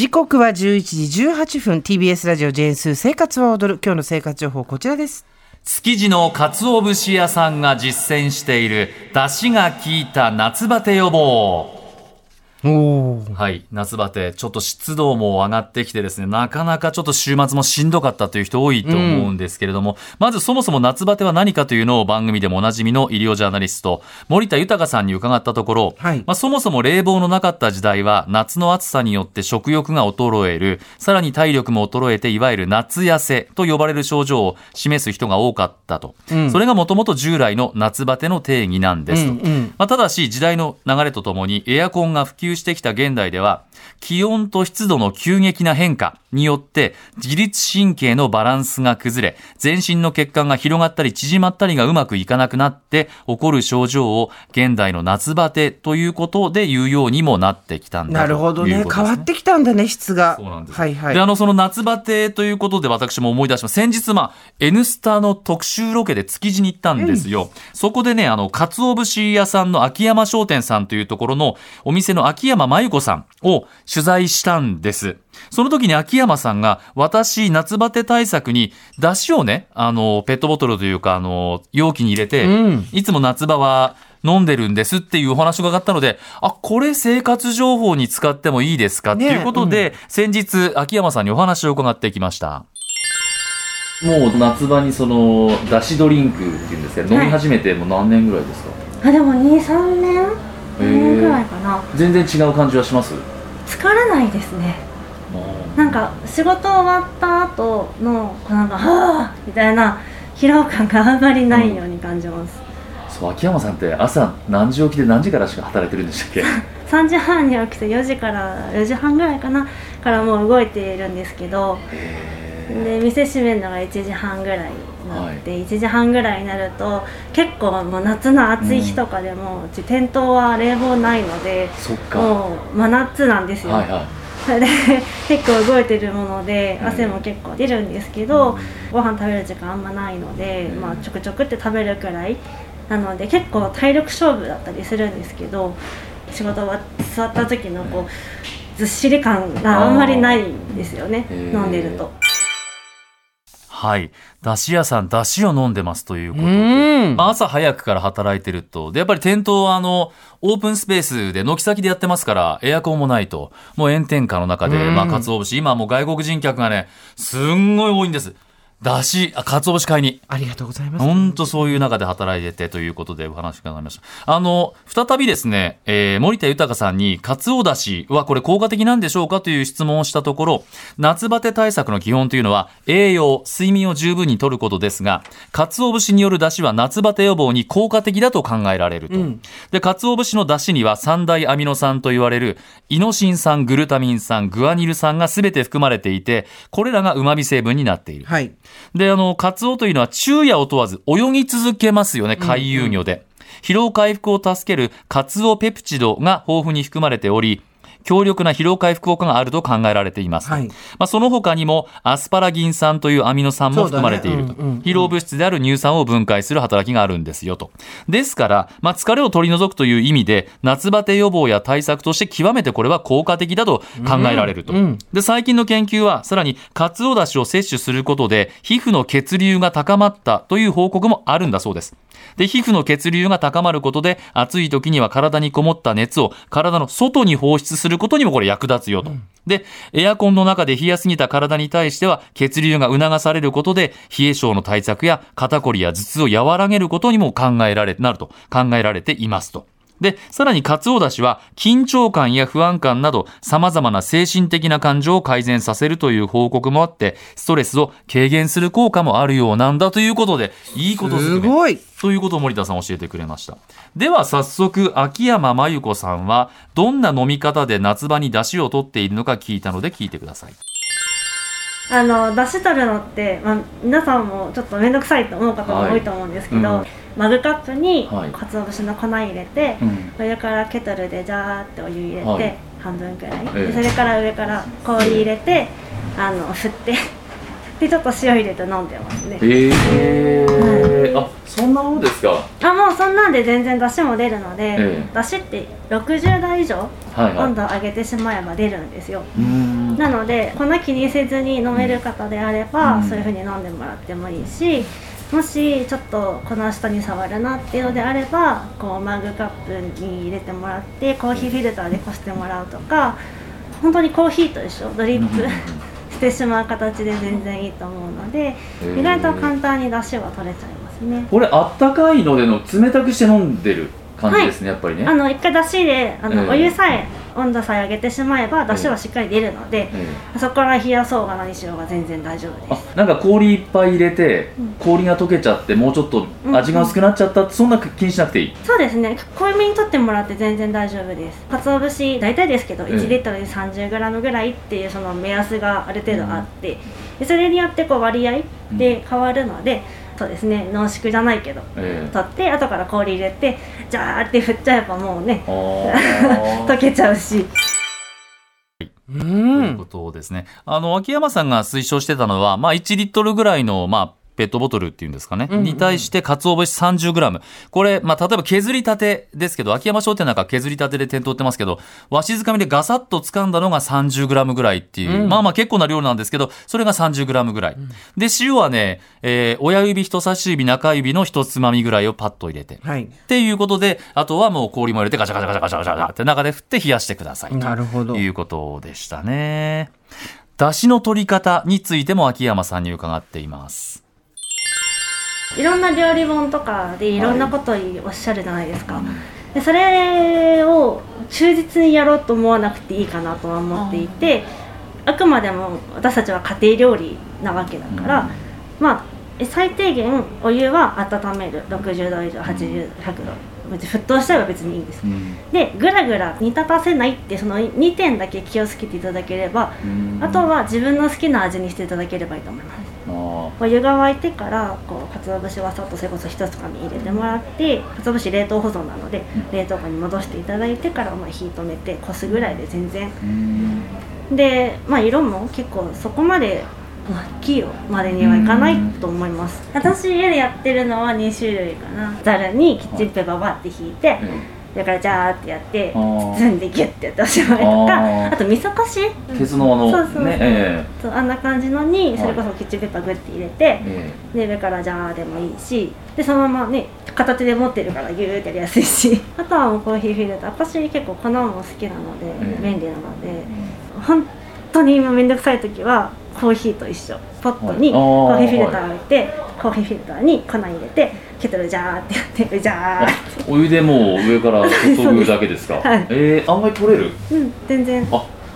時刻は11時18分 TBS ラジオ JS 生活は踊る。今日の生活情報こちらです。築地の鰹節屋さんが実践している出汁が効いた夏バテ予防。おはい、夏バテちょっと湿度も上がってきてですね、なかなかちょっと週末もしんどかったという人多いと思うんですけれども、まずそもそも夏バテは何かというのを番組でもおなじみの医療ジャーナリスト森田豊さんに伺ったところ、はい、そもそも冷房のなかった時代は夏の暑さによって食欲が衰える、さらに体力も衰えていわゆる夏痩せと呼ばれる症状を示す人が多かったと、それがもともと従来の夏バテの定義なんですと、ただし時代の流れとともにエアコンが普及してきた現代では気温と湿度の急激な変化によって自律神経のバランスが崩れ、全身の血管が広がったり縮まったりがうまくいかなくなって起こる症状を現代の夏バテということで言うようにもなってきたんだということですね。なるほどね、変わってきたんだね、質が。そうなんです、はいはい。でその夏バテということで私も思い出します。先日、N スタの特集ロケで築地に行ったんですよ、そこでね、鰹節屋さんの秋山商店さんというところのお店の秋山真由子さんを取材したんです。その時に秋山さんが、私夏バテ対策に出汁をね、ペットボトルというか容器に入れて、いつも夏場は飲んでるんですっていうお話が上がったので、あ、これ生活情報に使ってもいいですかっていうことで、先日秋山さんにお話を伺ってきました。もう夏場にその出汁ドリンクっていうんですけど、飲み始めてもう何年ぐらいですか？でも 2,3 年ぐらいかな。全然違う感じはします？疲れないですね。なんか仕事終わった後のなんかはぁみたいな疲労感があんまりないように感じます、そう、秋山さんって朝何時起きで何時からしか働いてるんでしたっけ？3時半に起きて4時から4時半ぐらいかなからもう動いているんですけど、で店閉めるのが1時半ぐらいになって、1時半ぐらいになると結構もう夏の暑い日とかでも、うち店頭は冷房ないので、もう真夏なんですよ、それで結構動いてるもので汗も結構出るんですけど、ご飯食べる時間あんまないので、ちょくちょくって食べるくらいなので結構体力勝負だったりするんですけど、仕事は座った時のこうずっしり感があんまりないんですよね、飲んでると。はい、だし屋さんだしを飲んでますということで、朝早くから働いてると、でやっぱり店頭はオープンスペースで軒先でやってますからエアコンもないと、もう炎天下の中で、鰹節、今もう外国人客がねすんごい多いんです。だし、鰹節買いに。ありがとうございます。本当そういう中で働いててということでお話伺いました。再びですね、森田豊さんに鰹だしはこれ効果的なんでしょうかという質問をしたところ、夏バテ対策の基本というのは栄養、睡眠を十分にとることですが、鰹節によるだしは夏バテ予防に効果的だと考えられると。で、鰹節のだしには三大アミノ酸と言われるイノシン酸、グルタミン酸、グアニル酸がすべて含まれていて、これらが旨味成分になっている。はい。で、カツオというのは昼夜を問わず泳ぎ続けますよね、回遊魚で、疲労回復を助けるカツオペプチドが豊富に含まれており、強力な疲労回復効果があると考えられています、その他にもアスパラギン酸というアミノ酸も含まれていると、疲労物質である乳酸を分解する働きがあるんですよと。ですから、疲れを取り除くという意味で夏バテ予防や対策として極めてこれは効果的だと考えられると、で最近の研究はさらにカツオだしを摂取することで皮膚の血流が高まったという報告もあるんだそうです。で、皮膚の血流が高まることで暑い時には体にこもった熱を体の外に放出することにもこれ役立つよと、でエアコンの中で冷やすぎた体に対しては血流が促されることで冷え症の対策や肩こりや頭痛を和らげることにもなると考えられていますと。でさらに鰹だしは緊張感や不安感など様々な精神的な感情を改善させるという報告もあって、ストレスを軽減する効果もあるようなんだということで、いいことずくめすごいということを森田さん教えてくれました。では早速秋山真由子さんはどんな飲み方で夏場に出汁を取っているのか聞いたので聞いてください。出汁取るのって、皆さんもちょっと面倒くさいと思う方も多いと思うんですけど、マグカップに鰹節の粉入れて、それからケトルでジャーってお湯入れて、半分くらい、それから上から氷入れて振ってでちょっと塩入れて飲んでますね。あ、そんなもんですか。あ、もうそんなんで全然出汁も出るので、出汁って60度以上温度上げてしまえば出るんですよ。なので粉気にせずに飲める方であれば、そういう風に飲んでもらってもいいし、もしちょっと粉下に触るなっていうのであれば、こうマグカップに入れてもらってコーヒーフィルターでこしてもらうとか、本当にコーヒーと一緒、ドリップしてしまう形で全然いいと思うので、意外と簡単に出汁は取れちゃいますね。これあったかいのでの冷たくして飲んでる感じですね、やっぱりね。一回出汁でお湯さえ温度さえ上げてしまえば出汁はしっかり出るので、そこから冷やそうが何しようが全然大丈夫です。あ、なんか氷いっぱい入れて、氷が溶けちゃってもうちょっと味が薄くなっちゃったって、そんな気にしなくていい。そうですね、濃いめに取ってもらって全然大丈夫です。鰹節大体ですけど1リットルで 30g ぐらいっていうその目安がある程度あって、それによってこう割合で変わるので、そうですね、濃縮じゃないけど、取って後から氷入れてジャーって振っちゃえばもうね溶けちゃうし、ということをですね、秋山さんが推奨してたのは、1リットルぐらいの、ペットボトルっていうんですかね、に対して鰹節 30g、 これ、例えば削りたてですけど、秋山商店なんか削りたてで店頭売ってますけど、わしづかみでガサッと掴んだのが 30g ぐらいっていう、結構な量なんですけど、それが 30g ぐらい、で塩はね、親指人差し指中指の一つまみぐらいをパッと入れて、っていうことで、あとはもう氷も入れてガチャガチャガチャガチャガチャガチャって中で振って冷やしてくださいということでしたね。出汁の取り方についても秋山さんに伺っています。いろんな料理本とかでいろんなことをおっしゃるじゃないですか、でそれを忠実にやろうと思わなくていいかなとは思っていて、 あくまでも私たちは家庭料理なわけだから、最低限お湯は温める、60度以上、80度、100度沸騰しちゃえば別にいいんです、で、ぐらぐら煮立たせないってその2点だけ気をつけていただければ、あとは自分の好きな味にしていただければいいと思います。お湯が沸いてから鰹節はさっとそれこそ一つかみ入れてもらって、鰹節冷凍保存なので冷凍庫に戻していただいてから火止めてこすぐらいで全然で、色も結構そこまで大きいまでにはいかないと思います。私家でやってるのは2種類かな。ざるにキッチンペーパーバって引いて、だからジャーってやって包んでギュッてやっておしまいとか、 あと味噌こし、鉄のそうあんな感じのに、それこそキッチンペーパーグッて入れて、で上からジャーでもいいし、でそのままね片手で持ってるからギューってやりやすいしあとはもうコーヒーフィルター、私結構粉も好きなので、便利なので、本当に今めんどくさい時はコーヒーと一緒、ポットにコーヒーフィルターを置いて、コーヒーフィルターに粉入れてケトルジャーってやってる、ジャーってお湯でもう上から注ぐだけですかあんまり取れる？全然。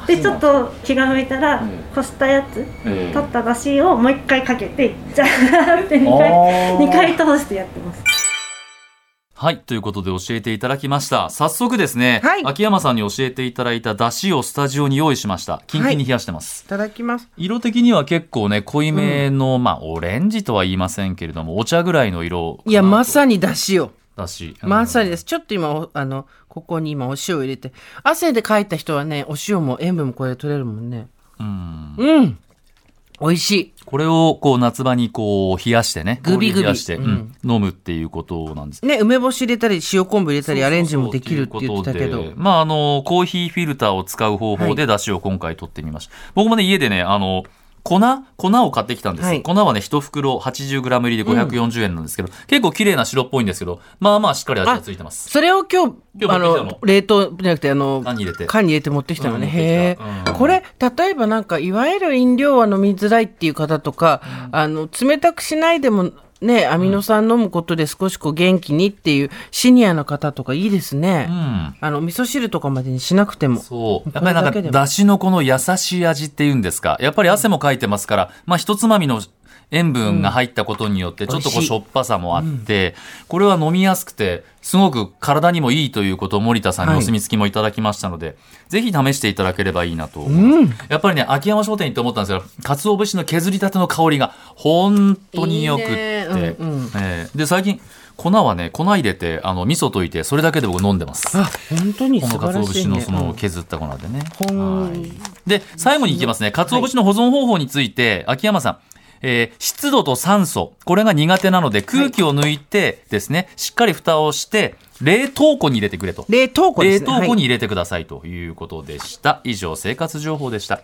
でちょっと気が向いたら、こしたやつ、取っただしをもう一回かけてジャーって2回通してやってます。ということで教えていただきました。早速ですね、秋山さんに教えていただいた出汁をスタジオに用意しました。キンキンに冷やしてます。いただきます。色的には結構ね濃いめの、オレンジとは言いませんけれども、お茶ぐらいの色。いや、まさに出汁よ。まさにです。ちょっと今ここに今お塩入れて、汗でかいた人はね、お塩も塩分もこれで取れるもんね。美味しい。これを夏場に冷やしてね、グビグビ冷やして、飲むっていうことなんですね。梅干し入れたり塩昆布入れたりアレンジもできるって言ってたけど、コーヒーフィルターを使う方法で出汁を今回取ってみました。僕もね家でね粉を買ってきたんです、粉はね1袋 80g 入りで540円なんですけど、結構綺麗な白っぽいんですけど、しっかり味がついてます。それを今日冷凍じゃなくて缶に入れて持ってきたのね。これ例えばなんかいわゆる飲料は飲みづらいっていう方とか、冷たくしないでもね、アミノ酸飲むことで少し元気にっていうシニアの方とかいいですね、味噌汁とかまでにしなくても。そうやっぱりなんかだしのこの優しい味っていうんですか、やっぱり汗もかいてますから、一つまみの塩分が入ったことによってちょっとしょっぱさもあって、これは飲みやすくてすごく体にもいいということを森田さんにお墨付きもいただきましたので、ぜひ試していただければいいなと思います。やっぱりね秋山商店にと思ったんですけど、鰹節の削りたての香りが本当によくって、で最近粉はね、粉入れて味噌溶いてそれだけで僕飲んでます。本当に素晴らしいね。この鰹節の削った粉でね。で最後にいきますね。鰹節の保存方法について秋山さん、湿度と酸素、これが苦手なので空気を抜いてですね、しっかり蓋をして冷凍庫に入れてくれと。冷凍庫ですね。冷凍庫に入れてくださいということでした。以上、生活情報でした。